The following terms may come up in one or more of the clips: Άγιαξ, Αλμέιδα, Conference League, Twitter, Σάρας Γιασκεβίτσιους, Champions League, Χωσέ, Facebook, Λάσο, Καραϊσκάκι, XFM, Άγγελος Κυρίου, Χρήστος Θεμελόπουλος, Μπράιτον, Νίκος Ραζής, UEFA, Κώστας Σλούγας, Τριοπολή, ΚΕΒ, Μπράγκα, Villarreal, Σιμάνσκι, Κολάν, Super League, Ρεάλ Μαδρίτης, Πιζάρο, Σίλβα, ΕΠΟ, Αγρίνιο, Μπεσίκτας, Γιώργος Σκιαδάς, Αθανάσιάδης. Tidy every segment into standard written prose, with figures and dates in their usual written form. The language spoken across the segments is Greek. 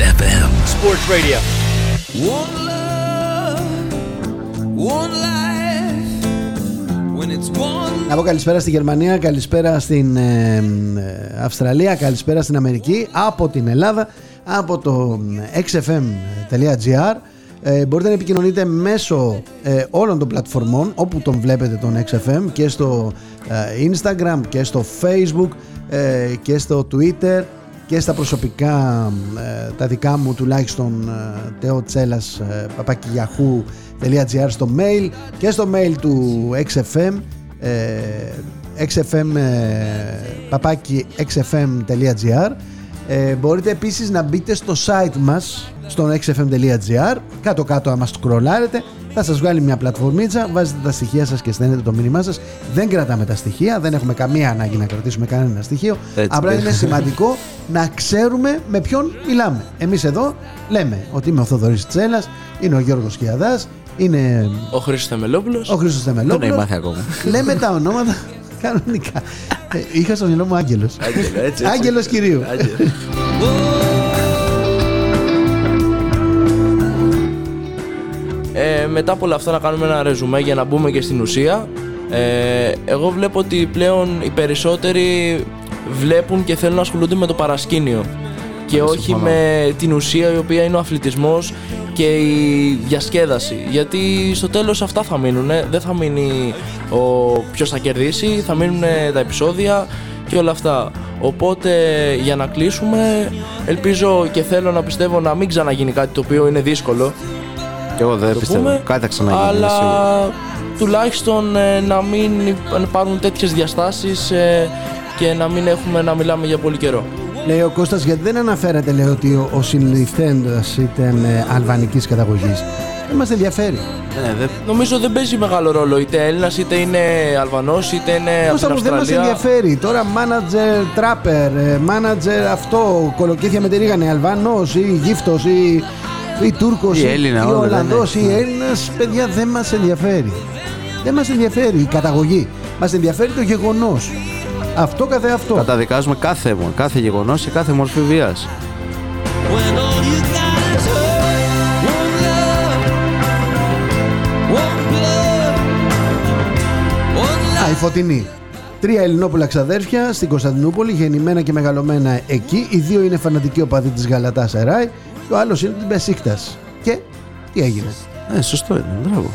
XFM Sports Radio. One love, one life, when it's one... Να πω καλησπέρα στη Γερμανία, καλησπέρα στην Αυστραλία, καλησπέρα στην Αμερική, από την Ελλάδα, από το xfm.gr. Μπορείτε να επικοινωνείτε μέσω όλων των πλατφορμών όπου τον βλέπετε τον XFM, και στο Instagram και στο Facebook και στο Twitter και στα προσωπικά, τα δικά μου τουλάχιστον, teotselas@yahoo.gr, στο mail και στο mail του XFM, xfm@xfm.gr. Μπορείτε επίσης να μπείτε στο site μας, στον xfm.gr. Κάτω κάτω, άμα σκρολάρετε, θα σας βγάλει μια πλατφορμίτσα, βάζετε τα στοιχεία σας και στέλνετε το μήνυμά σας. Δεν κρατάμε τα στοιχεία, δεν έχουμε καμία ανάγκη να κρατήσουμε κανένα στοιχείο. Απλά είναι σημαντικό να ξέρουμε με ποιον μιλάμε. Εμείς εδώ λέμε ότι είμαι ο Θοδωρής Τσέλας, είναι ο Γιώργος Σκιαδάς, είναι ο Χρήστος Θεμελόπουλος. Δεν είμαστε ακόμα. Λέμε τα ονόματα κανονικά. Είχα στο μυαλό μου Άγγελος. Άγγελος Κυρίου. Μετά από όλα αυτά, να κάνουμε ένα ρεζουμέ για να μπούμε και στην ουσία. Εγώ βλέπω ότι πλέον οι περισσότεροι βλέπουν και θέλουν να ασχολούνται με το παρασκήνιο και όχι με την ουσία, η οποία είναι ο αθλητισμός και η διασκέδαση. Γιατί στο τέλος αυτά θα μείνουν. Δεν θα μείνει ποιος θα κερδίσει, θα μείνουν τα επεισόδια και όλα αυτά. Οπότε, για να κλείσουμε, ελπίζω και θέλω να πιστεύω να μην ξαναγίνει κάτι το οποίο είναι δύσκολο. Και εγώ δεν πιστεύω. Κάτι θα ξαναγίνει. Αλλά τουλάχιστον να μην πάρουν τέτοιες διαστάσεις και να μην έχουμε να μιλάμε για πολύ καιρό. Λέει ο Κώστας, γιατί δεν αναφέρατε, λέει, ότι ο συνηθέντας ήταν αλβανικής καταγωγής. Δεν μας ενδιαφέρει. Νομίζω δεν παίζει μεγάλο ρόλο, είτε Έλληνας, είτε είναι Αλβανός, είτε είναι από την Αυστραλία. Δεν μας ενδιαφέρει. Τώρα μάνατζερ τράπερ, μάνατζερ αυτό, κολοκύθια με τη ρίγανε, Αλβανός ή Γύφτος ή Τούρκος ή Ολλανδός ή Έλληνας, παιδιά, δεν μας ενδιαφέρει. Δεν μας ενδιαφέρει η καταγωγή. Μας ενδιαφέρει το γεγονός. Αυτό καθε αυτό. Καταδικάζουμε κάθε γεγονός και κάθε μορφή βίας. Η Φωτεινή. 3 Ελληνόπουλα ξαδέρφια στην Κωνσταντινούπολη, γεννημένα και μεγαλωμένα εκεί. Οι δύο είναι φανατικοί οπαδοί της Γαλατά Σαράι, ο άλλος είναι την Μπεσίκτας. Και τι έγινε. Σωστό είναι, μπράβο.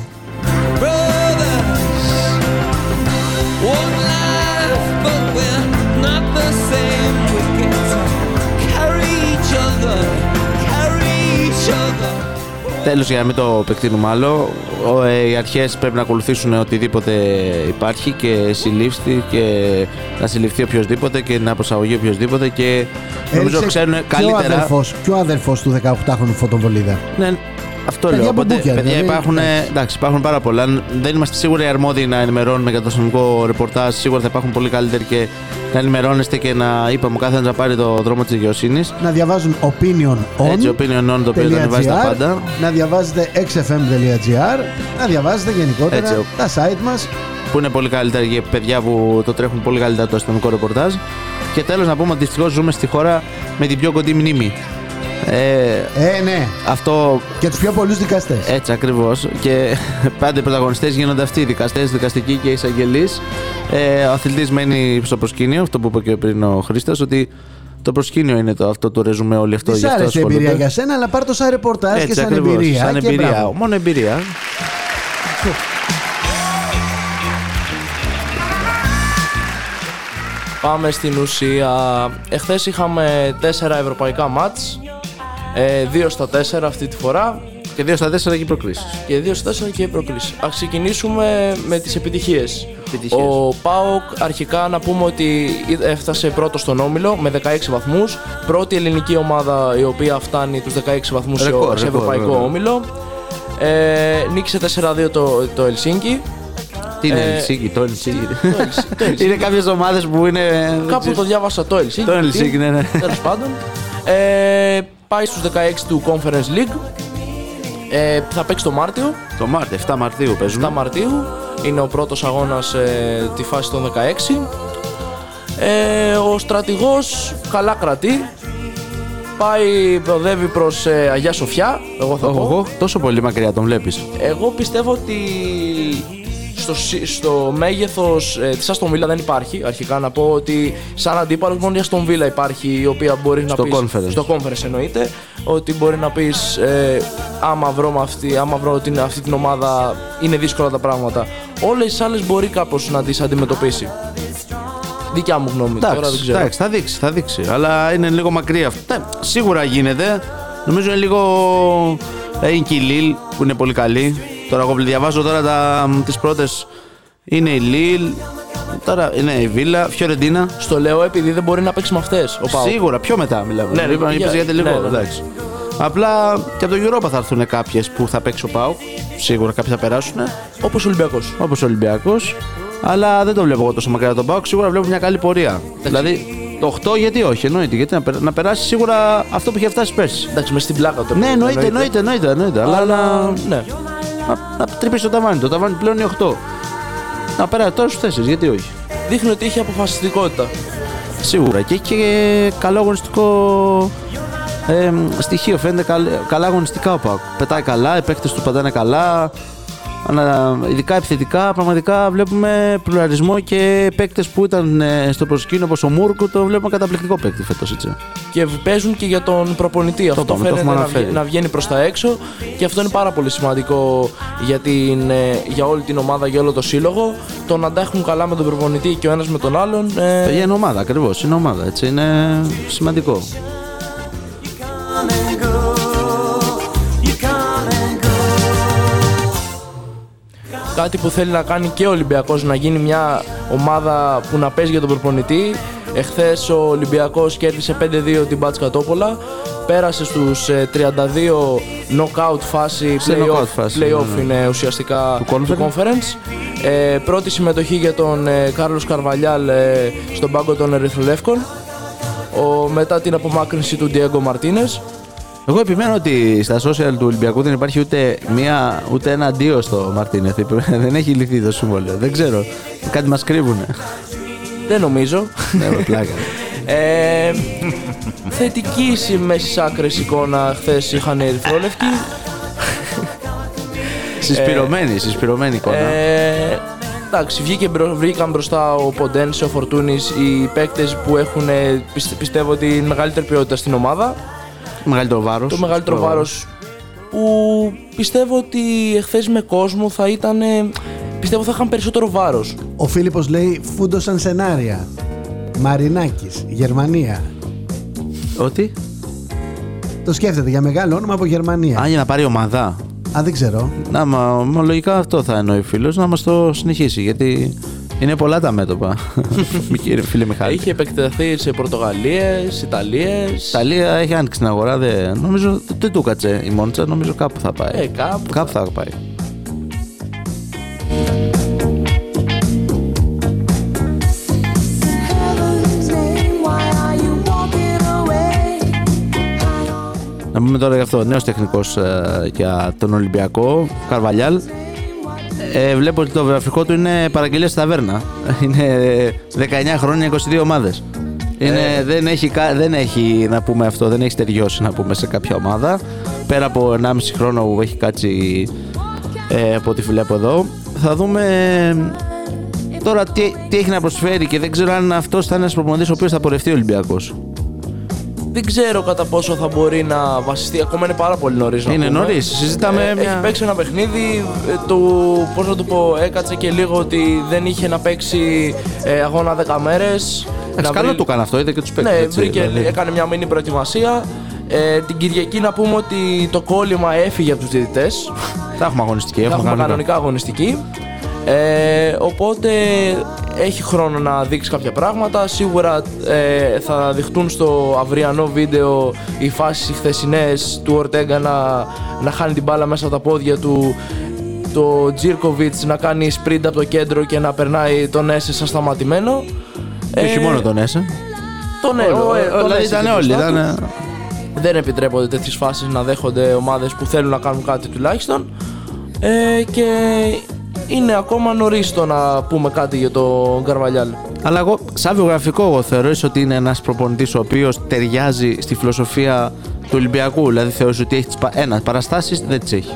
Τέλος, για να μην το επεκτείνουμε άλλο, οι αρχές πρέπει να ακολουθήσουν οτιδήποτε υπάρχει και συλλήφθη, και να συλληφθεί οποιοσδήποτε και να προσαγωγεί οποιοσδήποτε, και νομίζω ξέρουν καλύτερα. Ποιο αδερφός του 18χρονου φωτοβολίδα. Ναι, αυτό λέω. Οπότε, παιδιά, υπάρχουν πάρα πολλά. Δεν είμαστε σίγουροι αρμόδιοι να ενημερώνουμε για το αστυνομικό ρεπορτάζ. Σίγουρα θα υπάρχουν πολύ καλύτεροι και να ενημερώνεστε και να είπαμε ο καθένας να πάρει το δρόμο της δικαιοσύνης. Να διαβάζουν opinion on. Έτσι, opinion on, το οποίο δεν βάζει τα πάντα. Να διαβάζετε xfm.gr, να διαβάζετε γενικότερα τα site μας. Που είναι πολύ καλύτερα για παιδιά που το τρέχουν πολύ καλύτερα το αστυνομικό ρεπορτάζ. Και τέλος, να πούμε ότι δυστυχώς ζούμε στη χώρα με την πιο κοντή μνήμη. Ναι. Αυτό... Και τους πιο πολλούς δικαστές. Έτσι ακριβώς. Και πάντα οι πρωταγωνιστές γίνονται αυτοί. Δικαστές, δικαστικοί και εισαγγελείς. Ο αθλητής μένει στο προσκήνιο. Αυτό που είπε και πριν ο Χρήστος, ότι το προσκήνιο είναι αυτό το ρεζουμέ όλοι αυτό. Της άρεσε η εμπειρία για σένα, αλλά πάρ' το σαν ρεπορτάζ. Έτσι, και σαν ακριβώς, εμπειρία. Σαν και εμπειρία. Μόνο εμπειρία. Πάμε στην ουσία. Εχθές είχαμε 4 ευρωπαϊκά μάτς. 2-4 αυτή τη φορά. Και 2-4 και προκλήσεις. Ας ξεκινήσουμε με τις επιτυχίες. Ο ΠΑΟΚ, αρχικά να πούμε ότι έφτασε πρώτος στον όμιλο με 16 βαθμούς. Πρώτη ελληνική ομάδα η οποία φτάνει τους 16 βαθμούς σε ευρωπαϊκό όμιλο. Νίκησε 4-2 το Ελσίνκι. Τι είναι Ελσίνκι, το Ελσίνκι. Είναι κάποιες ομάδες που είναι. Κάπου το διάβασα το Ελσίνκι. Το Ελσίνκι, ναι. Τέλος πάντων. Πάει στους 16 του Conference League. Θα παίξει το Μάρτιο. Το Μάρτιο, 7 Μαρτίου παίζουμε. 7 Μαρτίου είναι ο πρώτος αγώνας τη φάση των 16. Ο στρατηγός καλά κρατεί. πάει, οδεύει προς Αγιά Σοφιά. Εγώ θα πω. Τόσο πολύ μακριά τον βλέπεις. Εγώ πιστεύω ότι στο μέγεθος της Άστον Βίλα δεν υπάρχει. Αρχικά να πω ότι σαν αντίπαλος μόνο η Άστον Βίλα υπάρχει, η οποία μπορεί στο να πεις conference. Στο Conference εννοείται. Ότι μπορεί να πεις άμα βρω αυτή την ομάδα είναι δύσκολα τα πράγματα. Όλες τις άλλες μπορεί κάπως να τις αντιμετωπίσει. Δικιά μου γνώμη. Τώρα δεν ξέρω. Εντάξει, θα δείξει. Αλλά είναι λίγο μακριά αυτό. Σίγουρα γίνεται. Νομίζω είναι λίγο. Είναι και η Λίλ που είναι πολύ καλή. Τώρα εγώ διαβάζω τις πρώτες. Είναι η Λίλ. Τώρα είναι η Βίλα, Φιωρεντίνα. Στο λέω επειδή δεν μπορεί να παίξει με αυτές. Σίγουρα, πιο μετά μιλάμε. Ναι, λοιπόν, γιατί λίγο. Απλά και από το Europa θα έρθουν κάποιες που θα παίξει ο ΠΑΟΚ. Σίγουρα κάποιοι θα περάσουν. Όπως ο Ολυμπιακός. Αλλά δεν το βλέπω εγώ τόσο μακριά τον ΠΑΟΚ. Σίγουρα βλέπω μια καλή πορεία. Δηλαδή το 8 γιατί όχι, εννοείται. Γιατί να περάσει σίγουρα αυτό που είχε φτάσει πέρσι. Εντάξει, με στην πλάκα το. Ναι, εννοείται. Αλλά ναι. Να τρυπήσει το ταβάνι. Το ταβάνι πλέον είναι 8. Να περάσει τόσες θέσεις, γιατί όχι. Δείχνει ότι είχε αποφασιστικότητα. Σίγουρα. Και έχει και καλό αγωνιστικό στοιχείο. Φαίνεται καλά αγωνιστικά ο ΠΑΟΚ. Πετάει καλά, οι παίκτες του πατάνε καλά. Ειδικά επιθετικά, πραγματικά βλέπουμε πλουραλισμό και παίκτες που ήταν στο προσκήνιο όπως ο Μούρκου, το βλέπουμε καταπληκτικό παίκτη φέτος, έτσι. Και παίζουν και για τον προπονητή. Αυτό φαίνεται να βγαίνει προς τα έξω και αυτό είναι πάρα πολύ σημαντικό για όλη την ομάδα, για όλο το σύλλογο. Το να τα έχουν καλά με τον προπονητή και ο ένας με τον άλλον. Παιδιά, είναι ομάδα, ακριβώς. Είναι ομάδα, έτσι. Είναι σημαντικό. Κάτι που θέλει να κάνει και ο Ολυμπιακός, να γίνει μια ομάδα που να παίζει για τον προπονητή. Εχθές ο Ολυμπιακός κέρδισε 5-2 την Μπάτς Κατόπολα. Πέρασε στους 32 knockout φάση, play-off είναι ουσιαστικά του conference. Πρώτη συμμετοχή για τον Κάρλος Καρβαλιάλ στον πάγκο των Ερυθρολεύκων. Μετά την απομάκρυνση του Ντιέγκο Μαρτίνε. Εγώ επιμένω ότι στα social του Ολυμπιακού δεν υπάρχει ούτε ένα αντίο στο Μαρτίνεθ. Δεν έχει λυθεί το συμβόλαιο. Δεν ξέρω. Κάτι μας κρύβουνε. Δεν νομίζω. Ναι, πλάκα. Θετική μέσης άκρης εικόνα χθες είχαν οι Ερυθρόλευκοι. Συσπηρωμένη εικόνα. Εντάξει, βρήκαν μπροστά ο Ποντένς, ο Φορτούνης, οι παίκτες που έχουν πιστεύω ότι μεγαλύτερη ποιότητα στην ομάδα. Το μεγαλύτερο βάρος που πιστεύω ότι εχθές με κόσμο θα ήταν. Πιστεύω θα είχαν περισσότερο βάρος. Ο Φίλιππος λέει φούντωσαν σενάρια. Μαρινάκης, Γερμανία. Ότι? Το σκέφτεται για μεγάλο όνομα από Γερμανία. Α, για να πάρει ομάδα. Α, δεν ξέρω. Να, μα λογικά αυτό θα εννοεί ο φίλος, να μας το συνεχίσει γιατί. Είναι πολλά τα μέτωπα, φίλε Μιχάλη. Είχε επεκταθεί σε Πορτογαλίες, Ιταλίες. Η Ιταλία έχει άνοιξει την αγορά, νομίζω δεν του κάτσε η Μόντσα, νομίζω κάπου θα πάει. Κάπου θα πάει. Να πούμε τώρα για αυτό, νέος τεχνικός για τον Ολυμπιακό, Καρβαλιάλ. Βλέπω ότι το βιογραφικό του είναι παραγγελία στη ταβέρνα. Είναι 19 χρόνια, 22 ομάδες. Δεν έχει να πούμε αυτό, δεν έχει στεριώσει να πούμε σε κάποια ομάδα. Πέρα από 1,5 χρόνο που έχει κάτσει από τη φιλιά από εδώ. Θα δούμε τώρα τι έχει να προσφέρει και δεν ξέρω αν αυτός θα είναι ένας προπονητής ο οποίος θα πορευτεί ο Ολυμπιακός. Δεν ξέρω κατά πόσο θα μπορεί να βασιστεί. Ακόμα είναι πάρα πολύ νωρίς. Είναι νωρίς. Συζητάμε. Έχει παίξει ένα παιχνίδι. Πώς να του πω, έκατσε και λίγο ότι δεν είχε να παίξει αγώνα 10 μέρες. Καλό του έκανε αυτό, είδε και τους παίκτες. Ναι, έκανε μια μίνι προετοιμασία. Την Κυριακή να πούμε ότι το κόλλημα έφυγε από τους διαιτητές. Θα έχουμε αγωνιστική. Έχουμε κανονικά αγωνιστική. Οπότε έχει χρόνο να δείξει κάποια πράγματα. Σίγουρα θα δειχτούν στο αυριανό βίντεο οι φάσεις οι χθεσινές του Ορτέγκα να χάνει την μπάλα μέσα από τα πόδια του, το Τζίρκοβιτς να κάνει sprint από το κέντρο και να περνάει τον Έσε σαν σταματημένο. Και όχι μόνο τον Έσε. Ήταν όλοι. Δεν επιτρέπονται τέτοιες φάσεις να δέχονται ομάδες που θέλουν να κάνουν κάτι τουλάχιστον. Και είναι ακόμα νωρίς το να πούμε κάτι για τον Καρβαλιάλ. Αλλά εγώ, σαν βιογραφικό, θεωρείς ότι είναι ένας προπονητής ο οποίος ταιριάζει στη φιλοσοφία του Ολυμπιακού? Δηλαδή, θεωρείς ότι έχει παραστάσεις? Δεν τις έχει.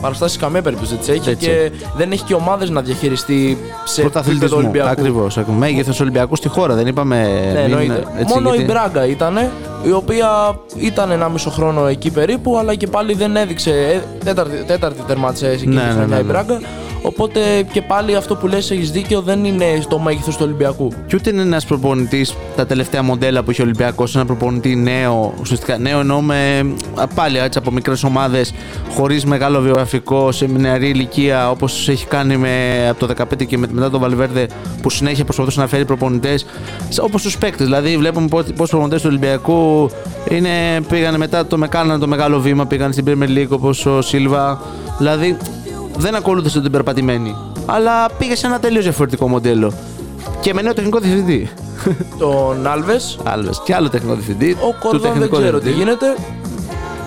Παραστάσεις καμία περίπτωση δεν τις έχει και δεν έχει και ομάδες να διαχειριστεί σε πρωταθλητισμό του Ολυμπιακού. Ακριβώς. Μέγεθος Ολυμπιακού στη χώρα, δεν είπαμε. Ναι, εννοείται. Μόνο η Μπράγκα ήταν, η οποία ήταν 1,5 χρόνο εκεί περίπου, αλλά και πάλι δεν έδειξε. Τέταρτη τερμάτισε εκείνη τη χρονιά η Μπράγκα. Οπότε και πάλι αυτό που λες, έχεις δίκιο, δεν είναι στο μέγεθος του Ολυμπιακού. Και ούτε είναι ένας προπονητής, τα τελευταία μοντέλα που είχε ο Ολυμπιακός, ένα προπονητή νέο, ουσιαστικά νέο εννοούμε πάλι έτσι, από μικρές ομάδες, χωρίς μεγάλο βιογραφικό, σε νεαρή ηλικία, όπως έχει κάνει από το 2015 και μετά τον Βαλβέρδε, που συνέχεια προσπαθούσε να φέρει προπονητές, όπως τους παίκτες. Δηλαδή, βλέπουμε πώς προπονητές του Ολυμπιακού πήγαν μετά, κάναν το μεγάλο βήμα, πήγαν στην Premier League, όπως ο Σίλβα. Δηλαδή, δεν ακολούθησε την περπατημένη, αλλά πήγε σε ένα τελείως διαφορετικό μοντέλο. Και με νέο τεχνικό διευθυντή. Τον Άλβες. Και άλλο τεχνικό διευθυντή. Ο Κολάν δεν ξέρω τι γίνεται.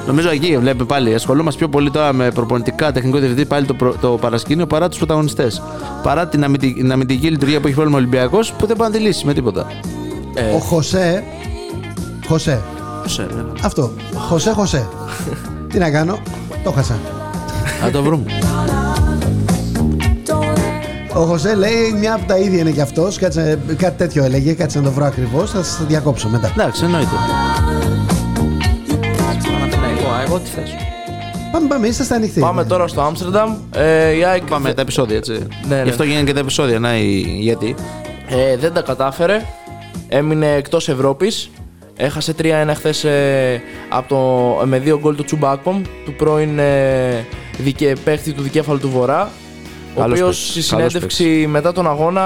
Νομίζω εκεί βλέπουμε πάλι. Ασχολούμαστε πιο πολύ τώρα με προπονητικά, τεχνικό διευθυντή, πάλι το παρασκήνιο, παρά τους πρωταγωνιστές. Παρά την αμυντική λειτουργία που έχει πρόβλημα ο Ολυμπιακός, που δεν μπορεί να τη λύσει με τίποτα. Ο Χωσέ. Αυτό. Χωσέ. Τι να κάνω, το χάσα. Θα το βρούμε. Ο Χωσέ λέει μια από τα ίδια είναι κι αυτός. Κάτι τέτοιο έλεγε, κάτσε να το βρω ακριβώς. Θα σας διακόψω μετά. Εντάξει, εννοείται. Εγώ τι θες? Πάμε, είσαστε ανοιχτοί. Πάμε τώρα στο Άμστερνταμ. Πάμε τα επεισόδια, έτσι. Γι' αυτό γίνανε και τα επεισόδια. Να, γιατί δεν τα κατάφερε. Έμεινε εκτός Ευρώπης. Έχασε 3-1 χθες με 2 γκολ του Τσουμπάκπομ, του πρώην παίκτη του δικέφαλου του Βορρά. Ο οποίος στη συνέντευξη μετά τον αγώνα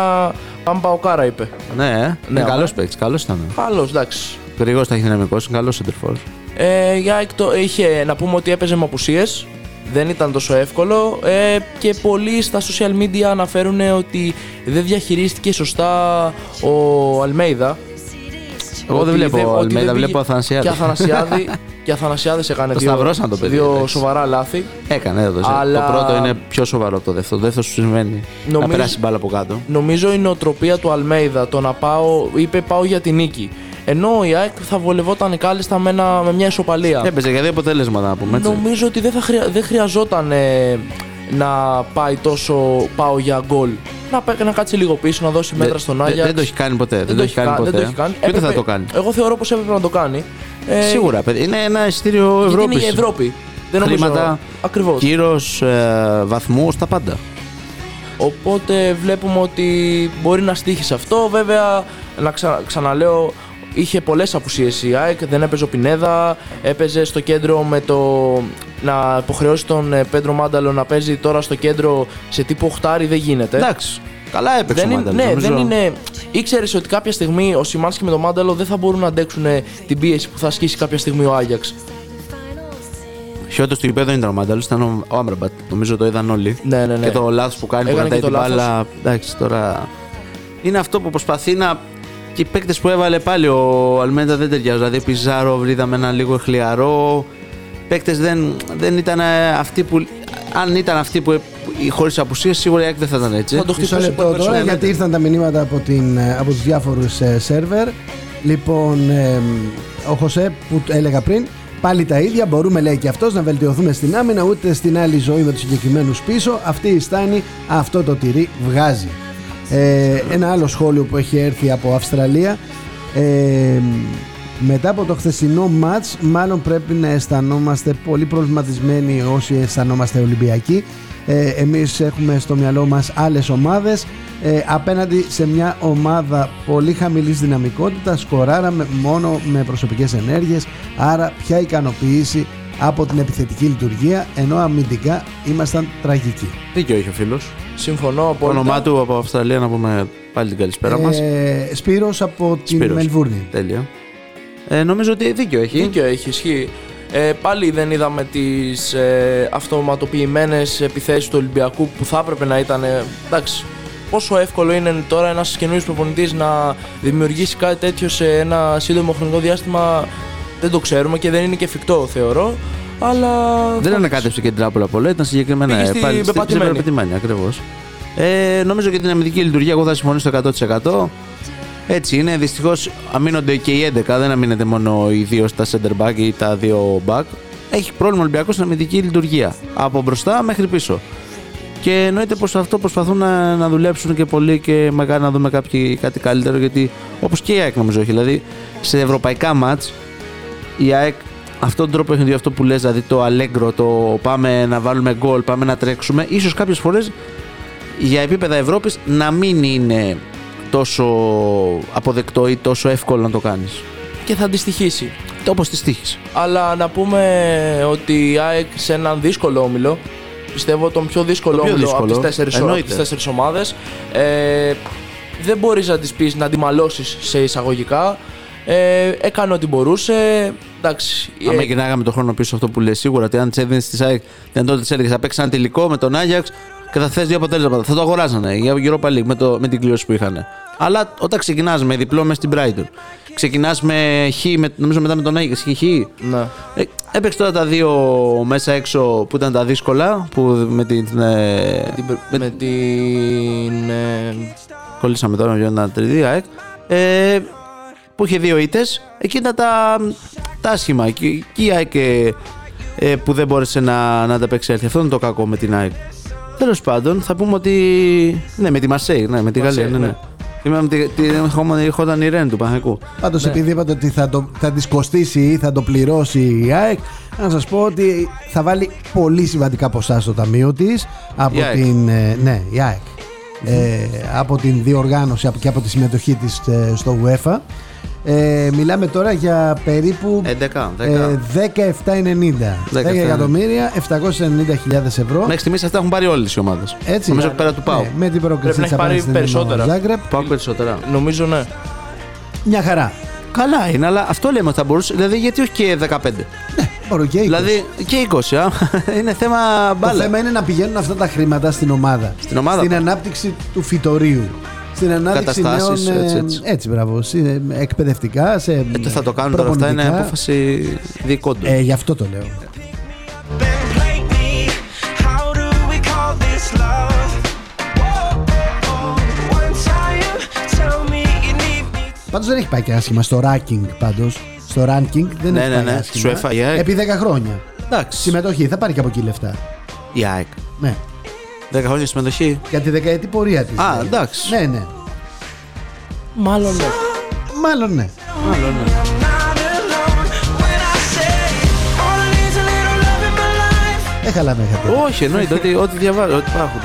Παοκάρα είπε. Ναι, καλός παίκτης, καλός ήταν. Καλός, εντάξει. Γρήγορος, ταχυδυναμικός, καλός σεντερφόρ. Η ΑΕΚ είχε, να πούμε ότι έπαιζε με απουσίες, δεν ήταν τόσο εύκολο και πολλοί στα social media αναφέρουν ότι δεν διαχειρίστηκε σωστά ο Αλμέιδα. Εγώ δεν βλέπω Αλμέιδα, βλέπω Αθανασιάδη. Και Αθανασιάδης έκανε δύο σοβαρά λάθη. Έκανε, αλλά το πρώτο είναι πιο σοβαρό από το δεύτερο. Το δεύτερο σου συμβαίνει να περάσει μπάλα από κάτω. Νομίζω η νοοτροπία του Αλμέιδα, το να πάω για την νίκη. Ενώ η ΑΕΚ θα βολευόταν κάλλιστα με μια ισοπαλία. Έπαιζε για δύο αποτέλεσματα, να πούμε έτσι. Νομίζω ότι δεν χρειαζόταν να πάει τόσο πάω για γκολ. Να κάτσει λίγο πίσω, να δώσει μέτρα στον Άγιαξ. Δεν το έχει κάνει ποτέ. Και ούτε θα το κάνει. Εγώ θεωρώ πως έπρεπε να το κάνει. Σίγουρα, είναι ένα εισιτήριο Ευρώπης. Είναι η Ευρώπη. Χρήματα, κύρος, βαθμούς, τα πάντα. Οπότε βλέπουμε ότι μπορεί να στύχει σε αυτό. Βέβαια, να ξαναλέω, είχε πολλές απουσίες η ΑΕΚ. Δεν έπαιζε ο Πινέδα. Έπαιζε στο κέντρο με να υποχρεώσει τον Πέντρο Μάνταλο να παίζει τώρα στο κέντρο σε τύπο 8, δεν γίνεται. Εντάξει. Καλά έπαιξε ο Μάνταλος. Ήξερες ότι κάποια στιγμή ο Σιμάνσκι με τον Μάνταλο δεν θα μπορούν να αντέξουν την πίεση που θα ασκήσει κάποια στιγμή ο Άγιαξ. Χιώτος του γηπέδου ήταν ο Μάνταλος, ήταν ο Άμπραμπατ. Νομίζω το είδαν όλοι. Ναι. Και το λάθος που κάνει, έκανε που κρατάει την μπάλα. Εντάξει, τώρα. Είναι αυτό που προσπαθεί να. Και οι παίκτες που έβαλε πάλι ο Αλμέιδα δεν ταιριάζουν. Δηλαδή, Πιζάρο βρήκαμε ένα λίγο εχλιαρό. Παίκτες δεν ήταν αυτοί που. Αν ήταν αυτοί που χωρίς απουσίες, σίγουρα η ΑΕΚ δεν θα ήταν έτσι. Θα το χτυπήσω τώρα, γιατί ήρθαν τα μηνύματα από τους διάφορους σερβερ. Λοιπόν, ο Χωσέ που έλεγα πριν, πάλι τα ίδια. Μπορούμε, λέει και αυτός, να βελτιωθούμε στην άμυνα, ούτε στην άλλη ζωή με τους συγκεκριμένους πίσω. Αυτή η στάνη, αυτό το τυρί βγάζει. Ένα άλλο σχόλιο που έχει έρθει από Αυστραλία. Μετά από το χθεσινό μάτς, μάλλον πρέπει να αισθανόμαστε πολύ προβληματισμένοι όσοι αισθανόμαστε Ολυμπιακοί. Εμείς έχουμε στο μυαλό μας άλλες ομάδες. Απέναντι σε μια ομάδα πολύ χαμηλής δυναμικότητας, σκοράραμε μόνο με προσωπικές ενέργειες. Άρα, ποια ικανοποίηση από την επιθετική λειτουργία, ενώ αμυντικά ήμασταν τραγικοί. Δίκιο έχει ο φίλος. Συμφωνώ απόλυτα. Το όνομά του από Αυστραλία, να πούμε πάλι την καλησπέρα μας. Σπύρος από την Μελβούρνη. Τέλεια. Νομίζω ότι δίκιο έχει. Δίκιο έχει, ισχύει. Πάλι δεν είδαμε τις αυτοματοποιημένες επιθέσεις του Ολυμπιακού που θα έπρεπε να ήταν. Εντάξει, πόσο εύκολο είναι τώρα ένας καινούριος προπονητής να δημιουργήσει κάτι τέτοιο σε ένα σύντομο χρονικό διάστημα, δεν το ξέρουμε και δεν είναι και εφικτό, θεωρώ. Αλλά δεν ανακάτεψε και την τράπουλα πολλά, ήταν συγκεκριμένα. Πάλι στην πεπατημένη. Ακριβώς. Νομίζω και την αμυντική λειτουργία εγώ θα συμφωνήσω στο 100%. Έτσι είναι, δυστυχώς αμήνονται και οι 11, δεν αμήνεται μόνο οι δύο στα center back ή τα δύο back. Έχει πρόβλημα ο Ολυμπιακός στην αμυντική λειτουργία, από μπροστά μέχρι πίσω. Και εννοείται πως αυτό προσπαθούν να δουλέψουν και πολύ και μακάρι να δούμε κάτι καλύτερο, γιατί όπως και η ΑΕΚ νομίζω έχει. Δηλαδή σε ευρωπαϊκά μάτς η ΑΕΚ αυτόν τον τρόπο έχει, αυτό που λες, δηλαδή το αλέγκρο, το πάμε να βάλουμε γκολ, πάμε να τρέξουμε, ίσως κάποιες φορές για επίπεδα Ευρώπης να μην είναι τόσο αποδεκτό ή τόσο εύκολο να το κάνεις. Και θα αντιστοιχίσει. Όπως τη τύχης. Αλλά να πούμε ότι η ΑΕΚ σε έναν δύσκολο όμιλο, πιστεύω τον πιο δύσκολο όμιλο από τις 4 ομάδες, δεν μπορείς να τις πεις να τη μαλώσεις σε εισαγωγικά. Έκανε ό,τι μπορούσε. Εντάξει. Αν με γυρνάγαμε τον χρόνο πίσω, αυτό που λέει σίγουρα, ότι αν της έδινες της ΑΕΚ, δεν τότε της έλεγες, θα παίξεις ένα τελικό με τον Άγιαξ και θα θες δύο αποτέλεσματα. Θα το αγοράζανε για Europa League με την κλήρωση που είχαν. Αλλά όταν ξεκινάς με διπλό μες στην Brighton, ξεκινάς με Χ, νομίζω μετά με τον Άγιαξ και Χ. Ναι. Έπαιξε τώρα τα δύο μέσα έξω που ήταν τα δύσκολα, που με την κολλήσαμε τώρα για ένα τρίτη ΑΕΚ. Που είχε δύο ήττες, εκεί ήταν τα άσχημα. Εκεί η ΑΕΚ που δεν μπόρεσε να ανταπεξέλθει. Αυτό είναι το κακό με την ΑΕΚ. Τέλος πάντων, θα πούμε ότι. Ναι, με τη Μαρσέη, ναι, με τη Γαλλία. Ναι, ναι. Είμαι χόταν η Ρεν του Παναθηναϊκού. Πάντως, ναι, επειδή είπατε ότι θα της κοστίσει ή θα το πληρώσει η ΑΕΚ, να σας πω ότι θα βάλει πολύ σημαντικά ποσά στο ταμείο της από την. Ναι, η ΑΕΚ. Από την διοργάνωση και από τη συμμετοχή της στο UEFA. Μιλάμε τώρα για περίπου 17,90 εκατομμύρια 790.000 ευρώ. Μέχρι στιγμής αυτά έχουν πάρει όλες οι ομάδες. Έτσι. Νομίζω πέρα του ΠΑΟΚ. Με την πρόκληση να πάρει περισσότερα. ΠΑΟΚ περισσότερα. Νομίζω ναι. Μια χαρά. Καλά είναι, αλλά αυτό λέμε ότι θα μπορούσε. Δηλαδή, γιατί όχι και 15. Ναι, μπορεί και 20. Δηλαδή και 20. Είναι θέμα μπάλα. Το θέμα είναι να πηγαίνουν αυτά τα χρήματα στην ομάδα. Στην ανάπτυξη του φυτορίου. Στην ανάπτυξη νέων, έτσι μπράβο, εκπαιδευτικά, σε θα το κάνουν τώρα αυτά, είναι απόφαση διοικόντου. Γι' αυτό το λέω. Πάντως δεν έχει πάει και άσχημα στο ranking, δεν έχει πάει άσχημα. Σου έφαγε. Επί 10 χρόνια. Εντάξει. Συμμετοχή, θα πάρει και από εκεί λεφτά. Η ΑΕΚ. Ναι. 10 χρόνια συμμετοχή. Για τη δεκαετή πορεία της. Α, εντάξει. Ναι, ναι. Μάλλον ναι. Μάλλον ναι. Έχαλα με είχατε. Όχι, εννοείται ότι διαβάζω, ότι υπάρχουν.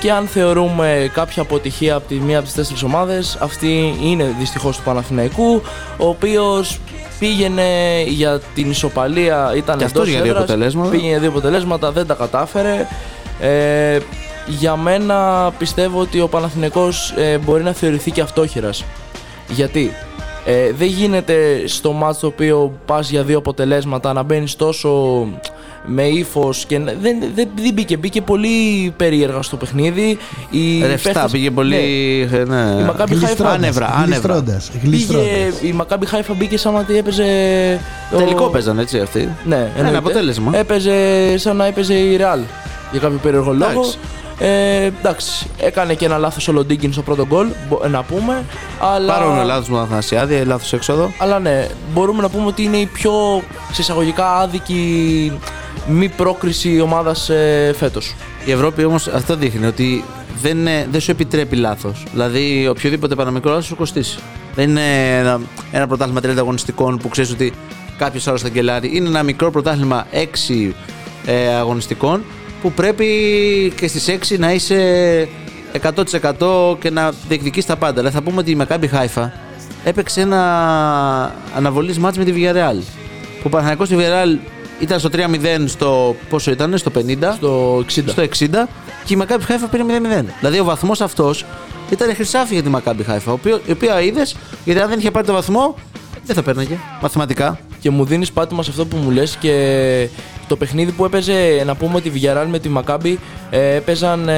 Και αν θεωρούμε κάποια αποτυχία από τη μία από τις 4 ομάδες, αυτή είναι δυστυχώς του Παναθηναϊκού, ο οποίος πήγαινε για την ισοπαλία, ήταν εντός έδρας, πήγαινε για δύο αποτελέσματα, δεν τα κατάφερε. Για μένα πιστεύω ότι ο Παναθηναϊκός μπορεί να θεωρηθεί και αυτόχειρας. Γιατί δεν γίνεται στο μάτς το οποίο πας για δύο αποτελέσματα να μπαίνεις τόσο με ύφος και δεν μπήκε πολύ περίεργα στο παιχνίδι. Ρευστά, πήγε πολύ. Ναι. Η Maccabi Haifa άνευρα. Η Maccabi Haifa μπήκε σαν να έπαιζε. Τελικό παίζανε έτσι αυτοί. Ναι, ένα αποτέλεσμα. Έπαιζε σαν να έπαιζε η Real για κάποιο περίεργο λόγο. Εντάξει, έκανε και ένα λάθος ο Λοντίνγκιν στο πρώτο γκολ, να πούμε. Αλλά... Πάρουν λάθος με τον Αθανασιάδη, λάθος έξοδο. Αλλά ναι, μπορούμε να πούμε ότι είναι η πιο εισαγωγικά άδικη μη πρόκριση ομάδας φέτος. Η Ευρώπη όμως αυτό δείχνει, ότι δεν σου επιτρέπει λάθος. Δηλαδή, οποιοδήποτε παραμικρό λάθος σου κοστίσει. Δεν είναι ένα πρωτάθλημα 30 αγωνιστικών που ξέρεις ότι κάποιος άλλος θα γκελάρει. Είναι ένα μικρό πρωτάθλημα 6 αγωνιστικών, που πρέπει και στις 6 να είσαι 100% και να διεκδικείς τα πάντα. Δηλαδή θα πούμε ότι η Maccabi Haifa έπαιξε ένα αναβολής μάτς με τη Villarreal. Που ο Παναθηναϊκός στη Villarreal ήταν στο 3-0 στο πόσο ήταν, στο 50, στο 60 και η Maccabi Haifa πήρε 0-0. Δηλαδή ο βαθμός αυτός ήταν χρυσάφι για τη Maccabi Haifa, η οποία είδες, γιατί αν δεν είχε πάρει το βαθμό δεν θα παίρναγε μαθηματικά. Και μου δίνεις πάτημα σε αυτό που μου λες και Το παιχνίδι που έπαιζε, να πούμε ότι η Villarreal με τη Maccabi έπαιζαν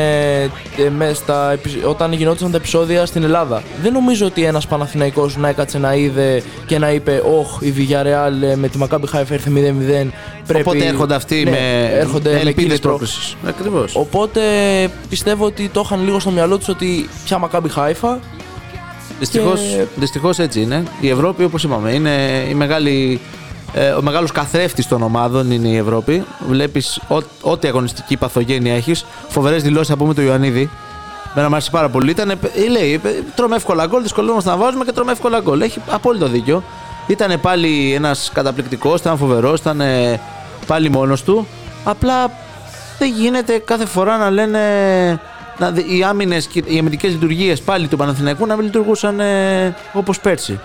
όταν γινόντουσαν τα επεισόδια στην Ελλάδα. Δεν νομίζω ότι ένας Παναθηναϊκός να έκατσε να είδε και να είπε «Ωχ, η Villarreal με τη Maccabi Haifa έρθε 0-0». Οπότε έρχονται αυτοί με ελπίδες πρόκρισης. Ακριβώς. Οπότε πιστεύω ότι το είχαν λίγο στο μυαλό τους ότι πια Maccabi Haifa. Δυστυχώς έτσι είναι. Η Ευρώπη, όπως είπαμε, είναι η μεγάλη... Ο μεγάλος καθρέφτης των ομάδων είναι η Ευρώπη. Βλέπεις ό,τι αγωνιστική παθογένεια έχεις. Φοβερές δηλώσεις, θα πούμε, του Ιωαννίδη. Μένα μου άρεσε πάρα πολύ. Λέει, τρώμε εύκολα γκολ, δυσκολεύομαστε να βάζουμε και τρώμε εύκολα γκολ. Έχει απόλυτο δίκιο. Ήταν πάλι ένας καταπληκτικός, ήταν φοβερός, ήταν πάλι μόνος του. Απλά δεν γίνεται κάθε φορά να λένε οι άμυνες και οι αμυντικές λειτουργίες πάλι του Παναθηναϊκού να μην λειτουργούσαν όπως πέρσι.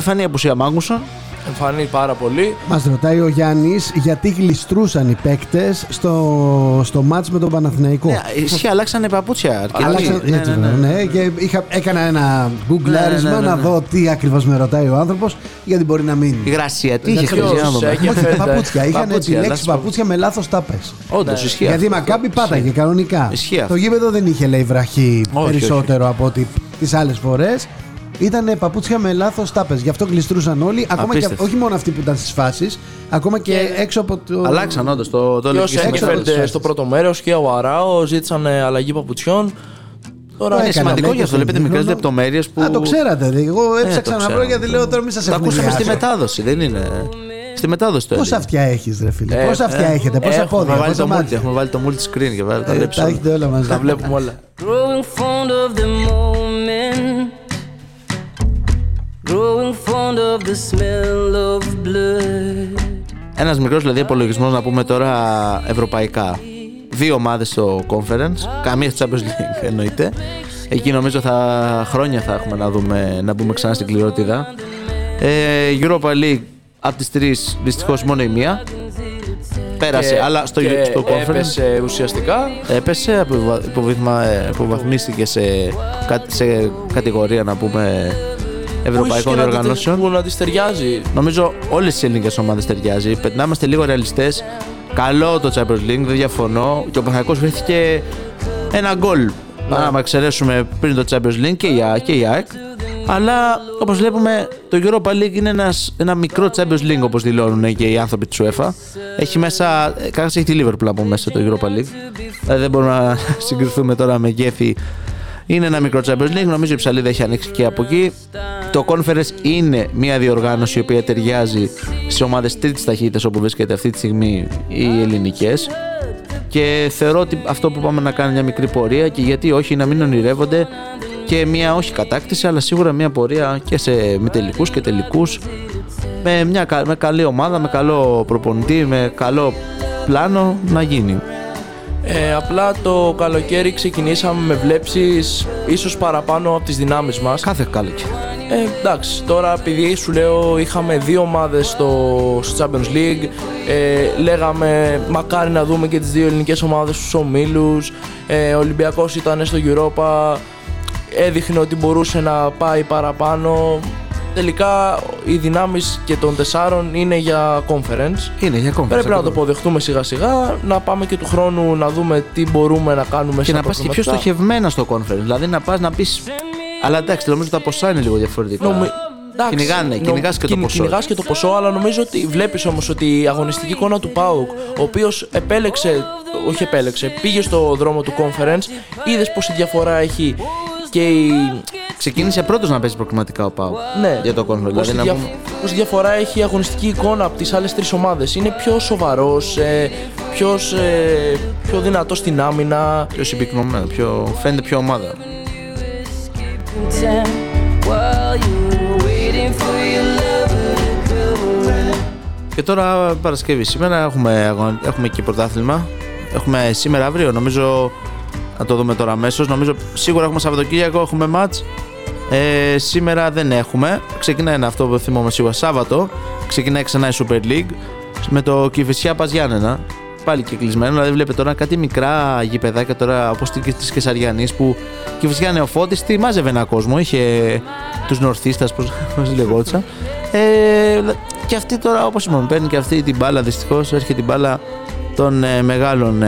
Φανεί απουσία Μάγνουσον. Εμφανεί πάρα πολύ. Μας ρωτάει ο Γιάννης γιατί γλιστρούσαν οι παίκτες στο μάτς με τον Παναθηναϊκό. Ναι, ισχύει, αλλάξανε παπούτσια. Ναι, και έκανα ένα γκουγκλάρισμα να δω τι ακριβώς με ρωτάει ο άνθρωπος, γιατί μπορεί να μην. Γρασία, τι είχε παπούτσια. Είχαν επιλέξει παπούτσια με λάθος τάπες. Όντως, ισχύει. Γιατί η Μακάμπι πάταγε κανονικά. Το γήπεδο δεν είχε, λέει, βραχή περισσότερο από τις άλλες φορές. Ήτανε παπούτσια με λάθος τάπες. Γι' αυτό γλιστρούσαν όλοι. Ακόμα και, όχι μόνο αυτοί που ήταν στις φάσεις, ακόμα και έξω από το. Αλλάξαν όντως το λεπτό. Στο πρώτο μέρος και ο Αράο ζήτησαν αλλαγή παπουτσιών. Τώρα είναι σημαντικό για αυτό. Βλέπετε μικρές λεπτομέρειες που. Α, το ξέρατε. Εγώ έψαξα να βρω γιατί λέω τώρα μην σας ευθύνω. Το ακούσαμε στη μετάδοση, δεν είναι. Στη μετάδοση τώρα. Πόσα αυτιά έχεις, ρε φίλε. Πόσα αυτιά έχετε, πόσα πόδια. Έχουμε βάλει το multi-screen και τα έχετε όλα μαζί. Τα βλέπουμε όλα. Ένας μικρός δηλαδή απολογισμός να πούμε τώρα ευρωπαϊκά. Δύο ομάδες στο Conference, καμία στο Champions League εννοείται. Εκεί νομίζω χρόνια θα έχουμε να μπούμε ξανά στην κληρότητα. Europa League από τις τρεις δυστυχώς μόνο η μία. Πέρασε, αλλά στο Conference έπεσε ουσιαστικά. Έπεσε, υποβαθμίστηκε σε κατηγορία να πούμε... Ευρωπαϊκών διοργανώσεων. Που να τις ταιριάζει. Νομίζω όλες τις ελληνικές ομάδες ταιριάζει. Να είμαστε λίγο ρεαλιστές. Καλό το Champions League, δεν διαφωνώ. Και ο Παναθηναϊκός βρέθηκε ένα γκολ. Να εξαιρέσουμε πριν το Champions League και η ΑΕΚ. Αλλά όπως βλέπουμε, το Europa League είναι ένα μικρό Champions League, όπως δηλώνουν και οι άνθρωποι της UEFA. Έχει μέσα. Κάτσε, έχει τη Liverpool από μέσα το Europa League. Δηλαδή δεν μπορούμε να συγκριθούμε τώρα με γέφυ. Είναι ένα μικρό Champions League, νομίζω η ψαλίδα έχει ανοίξει και από εκεί. Το Conference είναι μια διοργάνωση η οποία ταιριάζει σε ομάδες τρίτης ταχύτητας όπου βρίσκεται αυτή τη στιγμή οι ελληνικές. Και θεωρώ ότι αυτό που πάμε να κάνει μια μικρή πορεία και γιατί όχι να μην ονειρεύονται και μια όχι κατάκτηση, αλλά σίγουρα μια πορεία και με τελικούς και τελικούς. Με καλή ομάδα, με καλό προπονητή, με καλό πλάνο να γίνει. Απλά το καλοκαίρι ξεκινήσαμε με βλέψεις ίσως παραπάνω από τις δυνάμεις μας. Κάθε καλοκαίρι. Εντάξει, τώρα επειδή σου λέω είχαμε δύο ομάδες στο Champions League, λέγαμε μακάρι να δούμε και τις δύο ελληνικές ομάδες στους ομίλους. Ο Ολυμπιακός ήταν στο Europa, έδειχνε ότι μπορούσε να πάει παραπάνω. Τελικά οι δυνάμεις και των τεσσάρων είναι για Conference. Πρέπει να το αποδεχτούμε σιγά σιγά, να πάμε και του χρόνου να δούμε τι μπορούμε να κάνουμε. Και να πας και πιο στοχευμένα στο Conference. Δηλαδή να πας να πεις. Αλλά εντάξει, νομίζω τα ποσά είναι λίγο διαφορετικά. Κυνηγάς και το ποσό, αλλά νομίζω ότι βλέπεις όμως ότι η αγωνιστική εικόνα του ΠΑΟΚ, ο οποίος πήγε στο δρόμο του Conference, είδες πόση διαφορά έχει και η. Ξεκίνησε πρώτος να παίζει προκριματικά ο ΠΑΟΚ. Ναι. Για το Conference. Πώς διαφορά έχει η αγωνιστική εικόνα από τις άλλες τρεις ομάδες. Είναι πιο σοβαρός, πιο δυνατός στην άμυνα. Πιο συμπυκνωμένο, φαίνεται πιο ομάδα. Και τώρα Παρασκευή. Σήμερα έχουμε και πρωτάθλημα. Έχουμε σήμερα, αύριο νομίζω. Να το δούμε τώρα αμέσως. Νομίζω σίγουρα έχουμε Σαββατοκύριακο, έχουμε μάτς. Σήμερα δεν έχουμε. Ξεκινάει αυτό που θυμόμαι σίγουρα. Σάββατο ξεκινάει ξανά η Super League με το Κυφησιά Παζιάννενα. Πάλι κυκλισμένο. Δηλαδή βλέπετε τώρα κάτι μικρά γηπεδάκια τώρα όπως της Κεσαριανής που Κυφησιά νεοφώτιστη μάζευε ένα κόσμο. Είχε τους νορθίστας, πώς λεγόντουσαν. και αυτή τώρα, όπως είπαμε, παίρνει και αυτή την μπάλα. Δυστυχώς έρχεται η μπάλα των μεγάλων.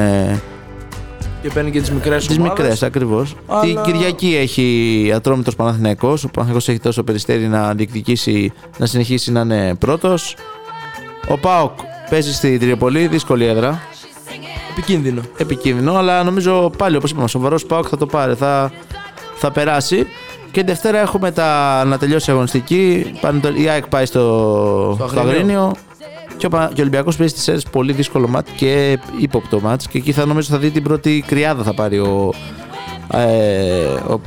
Και παίρνει και τις μικρές ομάδες. Τις μικρές, ακριβώς. Αλλά... την Κυριακή έχει Ατρόμητος Παναθηναϊκός. Ο Παναθηναϊκός έχει τόσο περιστέρι να διεκδικήσει, να συνεχίσει να είναι πρώτος. Ο ΠΑΟΚ παίζει στη Τριοπολή, δύσκολη έδρα. Επικίνδυνο. Επικίνδυνο, αλλά νομίζω πάλι, όπως είπαμε, σοβαρός ΠΑΟΚ θα το πάρει, θα περάσει. Και Δευτέρα έχουμε να τελειώσει η αγωνιστική. Η ΑΕΚ πάει στο Αγρίνιο. Και ο Ολυμπιακός παίζει στις ΣΕΡΕΣ, πολύ δύσκολο μάτ και ύποπτο μάτς. Και εκεί νομίζω θα δει την πρώτη κρυάδα, θα πάρει ο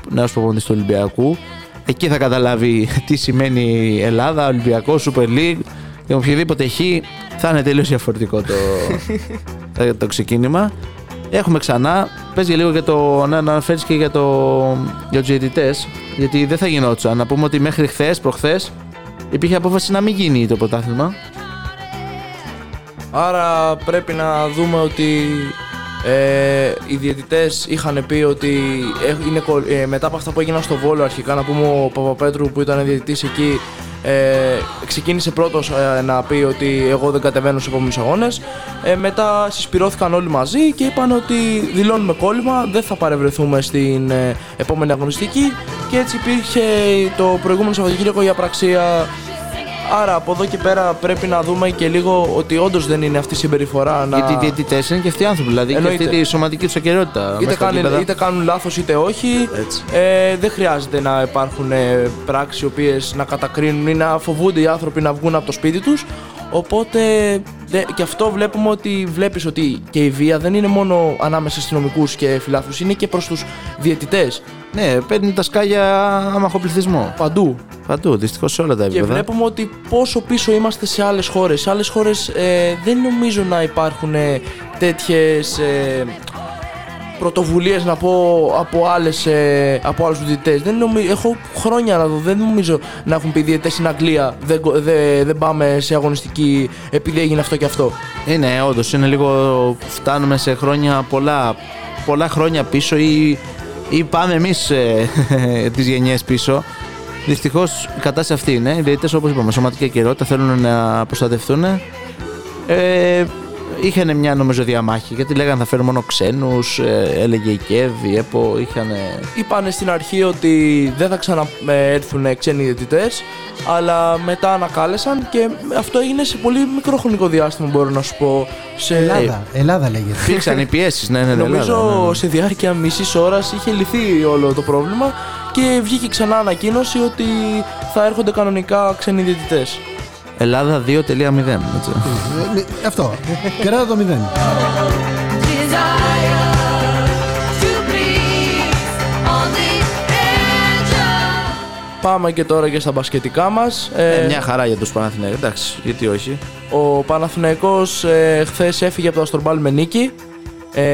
νέος προπονητής του Ολυμπιακού. Εκεί θα καταλάβει τι σημαίνει Ελλάδα, Ολυμπιακό, Super League. Και οποιοδήποτε χει θα είναι τελείως διαφορετικό το ξεκίνημα. Έχουμε ξανά, παίζει λίγο για να αναφέρεις και για τους διαιτητές, γιατί δεν θα γινόντουσαν. Να πούμε ότι μέχρι χθες, προχθές, υπήρχε απόφαση να μην γίνει το πρωτάθλημα. Άρα πρέπει να δούμε ότι οι διαιτητές είχαν πει ότι είναι, μετά από αυτά που έγιναν στο Βόλο αρχικά, να πούμε ο Παπαπέτρου που ήταν διαιτητής εκεί, ξεκίνησε πρώτος να πει ότι εγώ δεν κατεβαίνω στους επόμενους αγώνες. Μετά συσπυρώθηκαν όλοι μαζί και είπαν ότι δηλώνουμε κόλλημα, δεν θα παρευρεθούμε στην επόμενη αγωνιστική, και έτσι υπήρχε το προηγούμενο Σαββατοκύριακο η απραξία. Άρα από εδώ και πέρα πρέπει να δούμε και λίγο ότι όντως δεν είναι αυτή η συμπεριφορά. Γιατί οι διαιτητές είναι και αυτοί οι άνθρωποι, δηλαδή εννοείται. Και αυτή η σωματική τους ακεραιότητα. Είτε κάνουν λάθος είτε όχι. Δεν χρειάζεται να υπάρχουν πράξεις οι οποίες να κατακρίνουν ή να φοβούνται οι άνθρωποι να βγουν από το σπίτι τους. Οπότε και αυτό βλέπουμε ότι βλέπεις ότι και η βία δεν είναι μόνο ανάμεσα αστυνομικούς και φιλάθλους, είναι και προς τους διαιτητές. Ναι, παίρνει τα σκάγια αμαχοπληθισμό. Παντού, δυστυχώς σε όλα τα επίπεδα. Και βλέπουμε ότι πόσο πίσω είμαστε σε άλλες χώρες. Σε άλλες χώρες δεν νομίζω να υπάρχουν τέτοιες πρωτοβουλίες, να πω, από άλλους διαιτητές. Έχω χρόνια να δω, δεν νομίζω να έχουν πει διαιτητές στην Αγγλία δεν πάμε σε αγωνιστική επειδή έγινε αυτό και αυτό. Ναι, όντως, είναι λίγο, φτάνουμε σε χρόνια πολλά χρόνια πίσω ή πάμε εμείς τις γενιές πίσω. Δυστυχώς η κατάσταση αυτή είναι. Οι διαιτητές, όπως είπαμε, σωματική ακεραιότητα, θέλουν να προστατευτούν. Είχαν μια νομίζω διαμάχη, γιατί λέγανε θα φέρουν μόνο ξένους, έλεγε η ΚΕΒ, η ΕΠΟ, Είπανε στην αρχή ότι δεν θα ξαναέρθουν ξένοι διαιτητές, αλλά μετά ανακάλεσαν και αυτό έγινε σε πολύ μικρό χρονικό διάστημα, μπορώ να σου πω. Σε Ελλάδα λέγεται. Υπήρξαν οι πιέσεις, ναι. Νομίζω σε διάρκεια μισής ώρας είχε λυθεί όλο το πρόβλημα και βγήκε ξανά ανακοίνωση ότι θα έρχονται κανονικά ξένοι διαιτητές. Ελλάδα 2.0. Αυτό. Κεράτα το 0. Πάμε και τώρα και στα μπασκετικά μας. Μια χαρά για τους Παναθηναϊκούς. Εντάξει, γιατί όχι. Ο Παναθηναϊκός χθες έφυγε από το Αστρομπάλ με νίκη.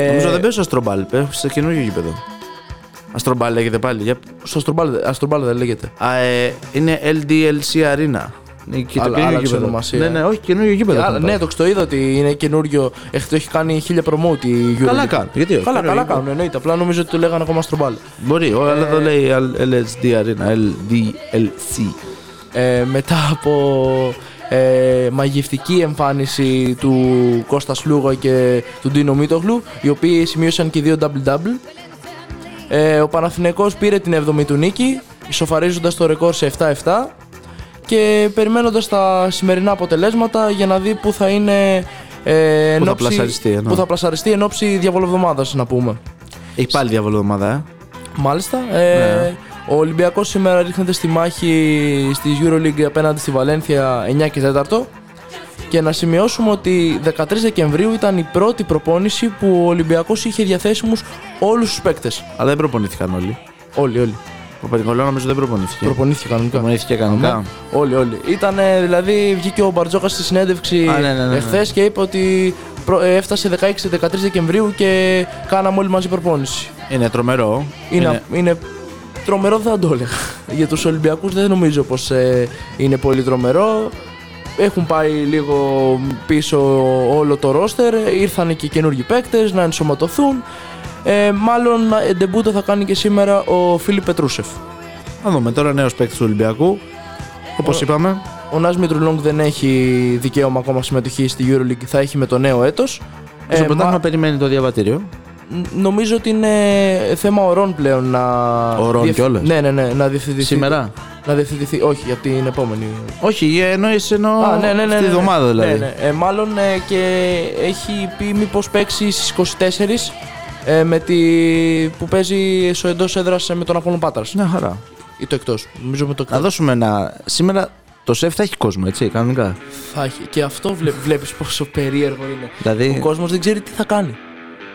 Νομίζω δεν παίζει στο Αστρομπάλ, παίζει σε καινούργιο γήπεδο. Αστρομπάλ λέγεται πάλι. Στο Αστρομπάλ δεν λέγεται. Είναι LDLC Arena. Και το καινούργιο ονομασία. Ναι, όχι, καινούργιο γήπεδο. Ναι, το είδα ότι είναι καινούργιο. Το έχει κάνει 1000 promote η EuroLeague. Καλά κάνουν. Καλά κάνουν, εννοείται. Απλά νομίζω ότι το λέγανε ακόμα Αστρομπάλ. Μπορεί, αλλά το λέει LSD Arena, LDLC. Μετά από μαγευτική εμφάνιση του Κώστα Σλούγα και του Ντίνο Μίτογλου, οι οποίοι σημείωσαν και δύο double-double. Ο Παναθηναϊκός πήρε την 7η του νίκη, ισοφαρίζοντας το ρεκόρ σε 7-7. Και περιμένοντας τα σημερινά αποτελέσματα για να δει πού θα είναι πού θα πλασαριστεί εν ώψη διαβολοβδομάδας, να πούμε. Έχει πάλι διαβολοβδομάδα, Μάλιστα. Ναι. Ο Ολυμπιακός σήμερα ρίχνεται στη μάχη στη EuroLeague απέναντι στη Βαλένθια 9 και 4. Και να σημειώσουμε ότι 13 Δεκεμβρίου ήταν η πρώτη προπόνηση που ο Ολυμπιακός είχε διαθέσιμους όλους τους παίκτες. Αλλά δεν προπονήθηκαν όλοι. Όλοι. Ο Παπα-Νικολάου νομίζω δεν προπονήθηκε. Προπονήθηκε κανονικά. Όλοι. Δηλαδή βγήκε ο Μπαρτζόκας στη συνέντευξη εχθές και είπε ότι έφτασε 16-13 Δεκεμβρίου και κάναμε όλοι μαζί προπόνηση. Είναι τρομερό. Είναι τρομερό, δεν θα το έλεγα. Για τους Ολυμπιακούς δεν νομίζω πως είναι πολύ τρομερό. Έχουν πάει λίγο πίσω όλο το ρόστερ, ήρθαν και καινούργιοι παίκτες να ενσωματωθούν. Μάλλον ντεμπούτο θα κάνει και σήμερα ο Φίλιπ Πετρούσεφ. Να δούμε τώρα, νέος παίκτης του Ολυμπιακού. Όπως είπαμε, Ο Νάζ Μητρουλόγκ δεν έχει δικαίωμα ακόμα συμμετοχή στη EuroLeague, θα έχει με το νέο έτος. Στο πρωτάθλημα περιμένει το διαβατήριο. Νομίζω ότι είναι θέμα ορών πλέον να. Ορών κιόλας. Ναι, να διευθυνθεί. Σήμερα. Να διευθυνθεί, όχι για την επόμενη. Όχι, εννοώ. Α, ναι. Αυτή τη εβδομάδα δηλαδή. Ναι. Μάλλον και έχει πει μήπως παίξει στις 24 με τη... που παίζει στο εντός έδρας με τον Απόλλων Πάτρας. Μια χαρά. Ή το εκτός. Νομίζω με το εκτός. Να δώσουμε ένα. Σήμερα το σεφ θα έχει κόσμο, έτσι, κανονικά. Θα έχει. Και αυτό βλέπεις πόσο περίεργο είναι. Δηλαδή... Ο κόσμος δεν ξέρει τι θα κάνει.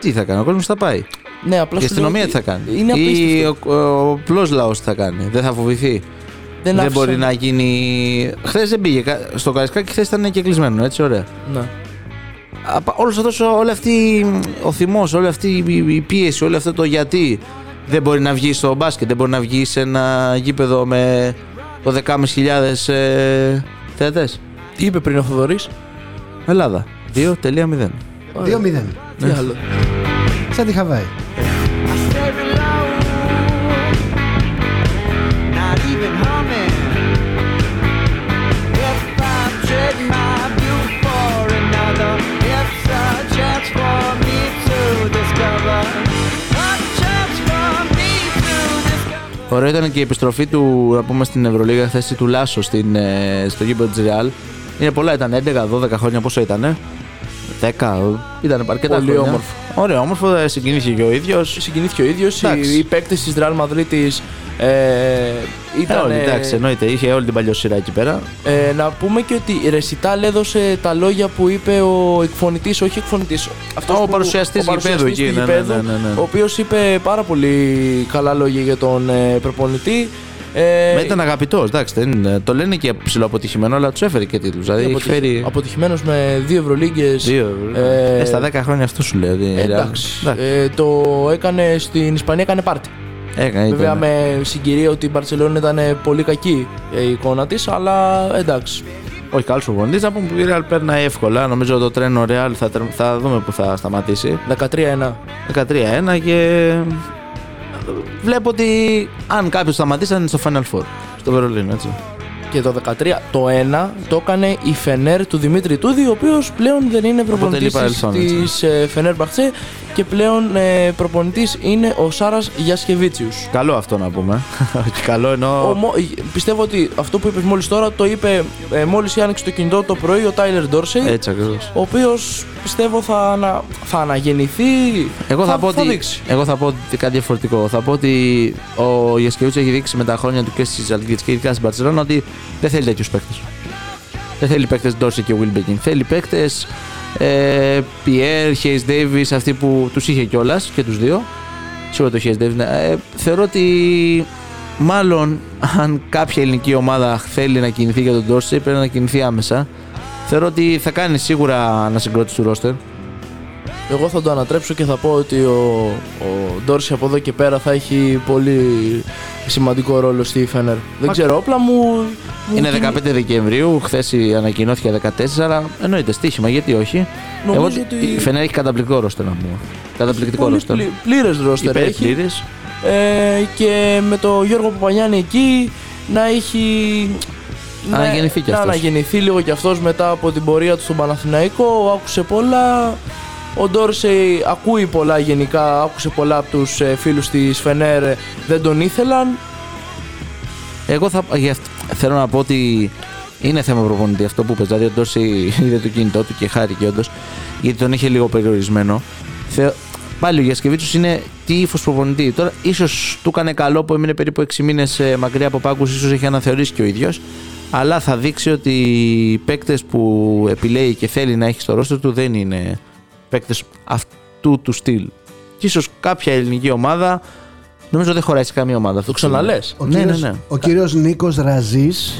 Τι θα κάνει, ο κόσμος θα πάει. Ναι, απλώς. Η αστυνομία τι θα κάνει. Είναι απίστευτο. Ή ο απλός λαός τι θα κάνει. Δεν θα φοβηθεί. Δεν μπορεί να γίνει. Χθες δεν πήγε. Στο Καραϊσκάκι χθες ήταν και κλεισμένο, έτσι, ωραία. Ναι. Όλο αυτό ο θυμός, όλη αυτή η πίεση, όλο αυτό το γιατί δεν μπορεί να βγει στο μπάσκετ, δεν μπορεί να βγει σε ένα γήπεδο με 12.500 θεατές. Τι είπε πριν ο Θοδωρής? Ελλάδα 2.0. 2-0. Τι άλλο. Σαν τη Χαβάη. Ωραία ήταν και η επιστροφή του, να πούμε, στην Ευρωλίγα θέση του Λάσο στο γήπεδο της Real. Είναι πολλά, ήταν 11-12 χρόνια, πόσο ήτανε? 10, ήταν αρκετά πολύ χρόνια. Όμορφο. Ωραία, όμορφο, συγκινήθηκε και ο ίδιος. Οι παίκτες της Real Madrid ήταν. Όλοι, εντάξει, εννοείται, είχε όλη την παλιοσυρά εκεί πέρα. Να πούμε και ότι η Ρεσιτάλ έδωσε τα λόγια που είπε ο εκφωνητής, όχι εκφωνητής. Αυτός ο παρουσιαστής γηπέδου εκεί. Ναι. Ο οποίος είπε πάρα πολύ καλά λόγια για τον προπονητή. Ήταν αγαπητός, εντάξει, το λένε και ψηλοαποτυχημένο, αλλά τους έφερε και τίτλους. Δηλαδή αποτυχημένος με 2 Ευρωλίγκες. Στα 10 χρόνια αυτό σου λέω. Το έκανε στην Ισπανία, έκανε πάρτι. Βέβαια με συγκυρία ότι η Μπαρτσελόνα ήταν πολύ κακή η εικόνα της, αλλά εντάξει. Όχι, καλός προπονητής, να πούμε, που η Ρεάλ παίρνει εύκολα. Νομίζω το τρένο Ρεάλ θα δούμε που θα σταματήσει. 13-1. 13-1 και... Βλέπω ότι αν κάποιος σταματήσει θα είναι στο Final Four, στο Βερολίνο, έτσι. Και το 13, το 1 το έκανε η Φενέρ του Δημήτρη Τούδη, ο οποίος πλέον δεν είναι προπονητής της Φενέρ Μπαχτσέ και πλέον προπονητής είναι ο Σάρας Γιασκεβίτσιους. Καλό αυτό να πούμε. Καλό εννοώ. Πιστεύω ότι αυτό που είπες μόλις τώρα το είπε μόλις άνοιξε το κινητό το πρωί ο Τάιλερ Ντόρσεϊ. Έτσι ακριβώς. Ο οποίος πιστεύω θα αναγεννηθεί. Εγώ θα πω κάτι διαφορετικό. Θα πω ότι ο Γιασκεβίτσιους έχει δείξει με τα χρόνια του και στις Αλγερικές στην Μπαρτσελόνα ότι δεν θέλει τέτοιους παίκτες. Δεν θέλει παίκτες Ντόρσεϊ και Βίλμπεκιν. Θέλει παίκτες Πιέρ, Χέις Ντέιβις, αυτοί που τους είχε κιόλας και τους δύο. Σίγουρα το Χέις Ντέιβις. Θεωρώ ότι μάλλον αν κάποια ελληνική ομάδα θέλει να κινηθεί για τον Ντόρσεϊ, πρέπει να κινηθεί άμεσα. Θεωρώ ότι θα κάνει σίγουρα ανασυγκρότηση του ρόστερ. Εγώ θα το ανατρέψω και θα πω ότι ο Ντόρσεϊ από εδώ και πέρα θα έχει πολύ σημαντικό ρόλο στη Φενέρ. Δεν ξέρω, όπλα μου. Είναι 15 Δεκεμβρίου, χθες ανακοινώθηκε 14, αλλά εννοείται στοίχημα, γιατί όχι. Νομίζω ότι η Φενέρ έχει καταπληκτικό ρόστερ να πούμε. Καταπληκτικό ρόστερ. Πλήρες ρόστερ έχει. Και με τον Γιώργο Παπαγιάννη εκεί να έχει. Να αναγεννηθεί λίγο κι αυτός μετά από την πορεία του στον Παναθηναϊκό, άκουσε πολλά. Ο Ντόρσεϊ ακούει πολλά γενικά, άκουσε πολλά από τους φίλους της Φενέρ, δεν τον ήθελαν. Εγώ θέλω να πω ότι είναι θέμα προπονητή αυτό που πες, δηλαδή ο Ντόρσεϊ είδε το κινητό του και χάρηκε όντως, γιατί τον είχε λίγο περιορισμένο. Πάλι ο Γιασκεβίτσιους είναι τι ύφος προπονητή. Τώρα ίσως του έκανε καλό που έμεινε περίπου 6 μήνες μακριά από πάγκους, ίσως έχει αναθεωρήσει και ο ίδιος. Αλλά θα δείξει ότι οι παίκτες που επιλέγει και θέλει να έχει στο ρόστερ του δεν είναι παίκτες αυτού του στυλ. Και ίσως κάποια ελληνική ομάδα, νομίζω δεν χωράει σε καμία ομάδα. Το ξαναλές. Ο κύριος Νίκος Ραζής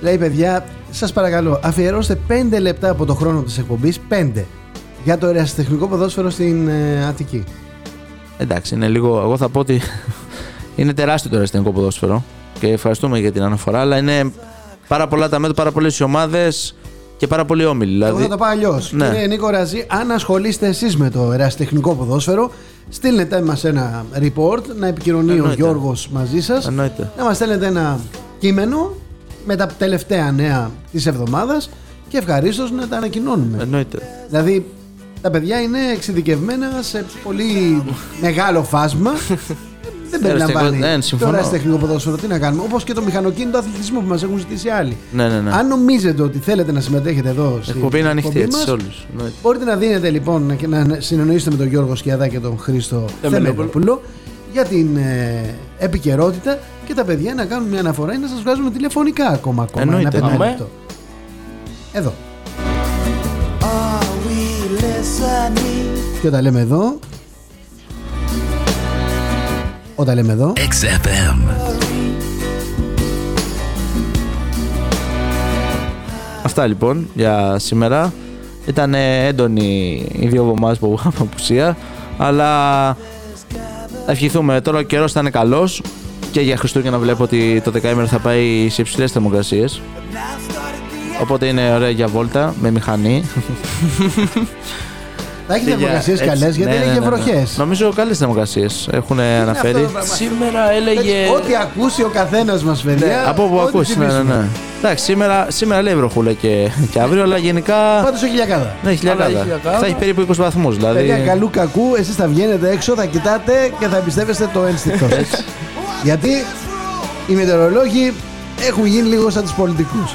λέει, παιδιά, σας παρακαλώ, αφιερώστε 5 λεπτά από το χρόνο της εκπομπής, 5, για το ερασιτεχνικό ποδόσφαιρο στην Αττική. Εντάξει, είναι λίγο. Εγώ θα πω ότι είναι τεράστιο το ερασιτεχνικό ποδόσφαιρο και ευχαριστούμε για την αναφορά, αλλά είναι πάρα πολλά τα μέτρα, πάρα πολλές οι ομάδες και πάρα πολλοί όμιλοι. Δηλαδή... Εγώ θα το πάω αλλιώς. Ναι. Κύριε Νίκο Ραζή, αν ασχολείστε εσείς με το ερασιτεχνικό ποδόσφαιρο, στείλνετε μας ένα report, να επικοινωνεί ο Γιώργος μαζί σας. Να μας στέλνετε ένα κείμενο με τα τελευταία νέα της εβδομάδας και ευχαρίστως να τα ανακοινώνουμε. Εννοείται. Δηλαδή τα παιδιά είναι εξειδικευμένα σε πολύ μεγάλο φάσμα. Δεν περιλαμβάνει. Τώρα στο τεχνικό ποδόσφαιρο τι να κάνουμε. Όπως και το μηχανοκίνητο αθλητισμό που μας έχουν ζητήσει άλλοι. Ναι, ναι, ναι. Αν νομίζετε ότι θέλετε να συμμετέχετε εδώ στην εκπομπή, είναι ανοιχτή έτσι σε όλους. Μπορείτε να δίνετε λοιπόν και να συνεννοήσετε με τον Γιώργο Σκιαδά και τον Χρήστο Θεμελόπουλο για την επικαιρότητα και τα παιδιά να κάνουν μια αναφορά ή να σας βγάζουμε τηλεφωνικά ακόμα ένα πεντάλεπτο. Εδώ. Και όταν λέμε εδώ. Όταν λέμε εδώ. XFM. Αυτά λοιπόν για σήμερα. Ήταν έντονοι οι δύο εβδομάδες που είχαμε απουσία. Αλλά ευχηθούμε. Τώρα ο καιρός θα είναι καλός και για Χριστούγεννα βλέπω ότι το δεκαήμερο θα πάει σε υψηλές θερμοκρασίες. Οπότε είναι ωραία για βόλτα με μηχανή. Θα έχει θερμοκρασίες καλές, γιατί έλεγε βροχές. Νομίζω καλές θερμοκρασίες έχουν αναφέρει. Σήμερα έλεγε. Ό,τι ακούσει ο καθένας μας, παιδιά. Από όπου ακούσει. Εντάξει, σήμερα λέει βροχούλα και αύριο, αλλά γενικά. Πάντως όχι χιλιακάδα. Ναι, χιλιακάδα. Θα έχει περίπου 20 βαθμούς. Δηλαδή, καλού κακού, εσείς θα βγαίνετε έξω, θα κοιτάτε και θα εμπιστεύεστε το ένστικτο σας. Γιατί οι μετεωρολόγοι έχουν γίνει λίγο σαν τους πολιτικούς.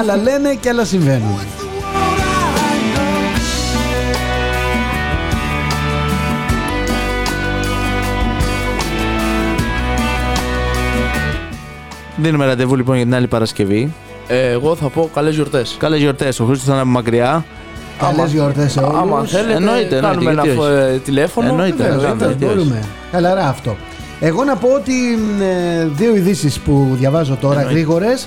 Άλλα λένε και άλλα συμβαίνουν. Δίνουμε ραντεβού λοιπόν για την άλλη Παρασκευή. Εγώ θα πω καλές γιορτές. Καλές γιορτές. Ο Χρήστος θα είναι από μακριά. Καλές γιορτές σε όλους. Άμα θέλετε, εννοείται, κάνουμε ένα τηλέφωνο. Εννοείται. Μπορούμε. Χαλαρά αυτό. Εγώ να πω ότι δύο ειδήσεις που διαβάζω τώρα, γρήγορες.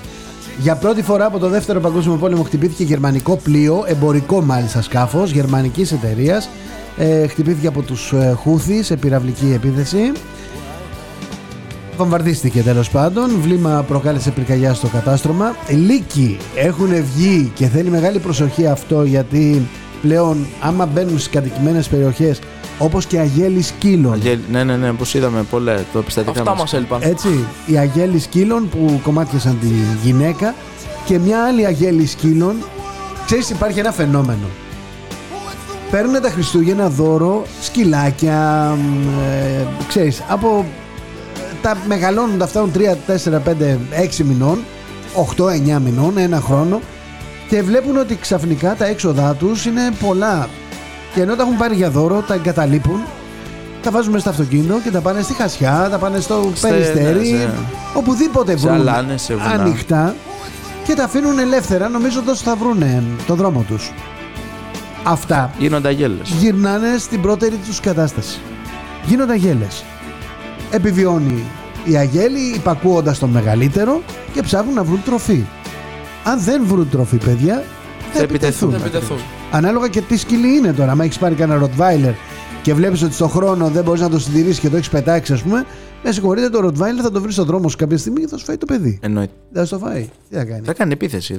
Για πρώτη φορά από το δεύτερο παγκόσμιο πόλεμο χτυπήθηκε γερμανικό πλοίο, εμπορικό μάλιστα σκάφος, γερμανικής εταιρείας. Χτυπήθηκε από τους Χούθη σε πυραυλική επίθεση. Βομβαρδίστηκε τέλος πάντων. Βλήμα προκάλεσε πυρκαγιά στο κατάστρωμα. Λύκοι έχουν βγει και θέλει μεγάλη προσοχή αυτό, γιατί πλέον άμα μπαίνουν στις κατοικημένες περιοχές, όπως και αγέλη σκύλων. Ναι, όπως είδαμε πολλά το πιστατικά. Αυτά μας έλειπαν. Έτσι, οι αγέλη σκύλων που κομμάτιασαν τη γυναίκα και μια άλλη αγέλη σκύλων. Ξέρεις, υπάρχει ένα φαινόμενο. Παίρνουν τα Χριστούγεννα δώρο σκυλάκια, ξέρεις, από. Τα μεγαλώνουν, τα φτάνουν 3, 4, 5, 6 μηνών, 8, 9 μηνών, ένα χρόνο, και βλέπουν ότι ξαφνικά τα έξοδά τους είναι πολλά. Και ενώ τα έχουν πάρει για δώρο, τα εγκαταλείπουν, τα βάζουν μέσα στο αυτοκίνητο και τα πάνε στη Χασιά, τα πάνε στο Περιστέρι, οπουδήποτε βρουν ανοιχτά, και τα αφήνουν ελεύθερα νομίζοντας ότι θα βρουν το δρόμο τους. Αυτά γίνονται αγέλες. Γυρνάνε στην πρώτερη τους κατάσταση. Γίνονται αγέλες. Επιβιώνει η αγέλη υπακούοντας τον μεγαλύτερο και ψάχνουν να βρουν τροφή. Αν δεν βρουν τροφή, παιδιά, θα επιτεθούν. Ανάλογα και τι σκυλί είναι τώρα. Αν έχεις πάρει κανένα ροτβάιλερ και βλέπεις ότι στον χρόνο δεν μπορείς να το συντηρήσεις και το έχεις πετάξει, ας πούμε, με συγχωρείτε, το ροτβάιλερ θα το βρεις στον δρόμο σου κάποια στιγμή και θα σου φάει το παιδί. Εννοείται. Δεν θα σου το φάει. Τι θα κάνει. Θα κάνει επίθεση.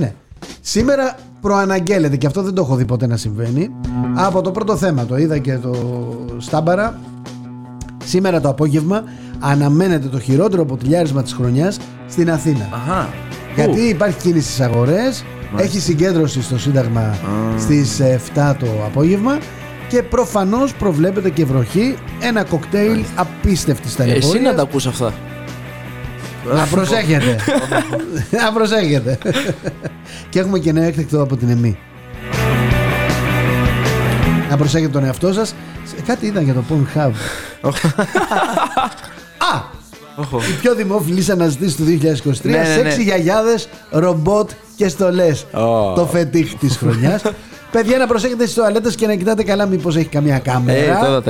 Ναι. Σήμερα προαναγγέλλεται, και αυτό δεν το έχω δει ποτέ να συμβαίνει. Από το πρώτο θέμα το είδα και το στάμπαρα. Σήμερα το απόγευμα αναμένεται το χειρότερο ποτηλιάρισμα της χρονιάς στην Αθήνα. Αχα. Γιατί υπάρχει κίνηση στις αγορές, έχει συγκέντρωση στο Σύνταγμα στις 7 το απόγευμα και προφανώς προβλέπεται και βροχή, ένα κοκτέιλ απίστευτης ταλαιπωρίας. Εσύ να τα ακούς αυτά. Να προσέχετε. Να προσέχετε. Και έχουμε και νέο έκτακτο από την ΕΜΗ. Να προσέχετε τον εαυτό σας. Κάτι είδα για το Pornhub. Α! Η πιο δημοφιλής αναζήτηση του 2023. Σεξι γιαγιάδες, ρομπότ και στολές. Το φετίχ της χρονιάς. Παιδιά, να προσέχετε στις τουαλέτες και να κοιτάτε καλά μήπως έχει καμία κάμερα. Αυτά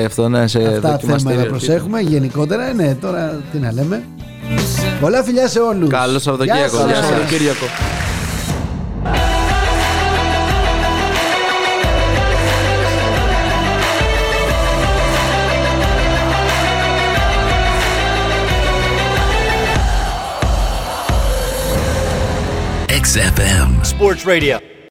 θέματα να προσέχουμε γενικότερα. Ναι, τώρα τι να λέμε. Πολλά φιλιά σε όλους. Καλό Σαββατοκύριακο. XFM Sports Radio.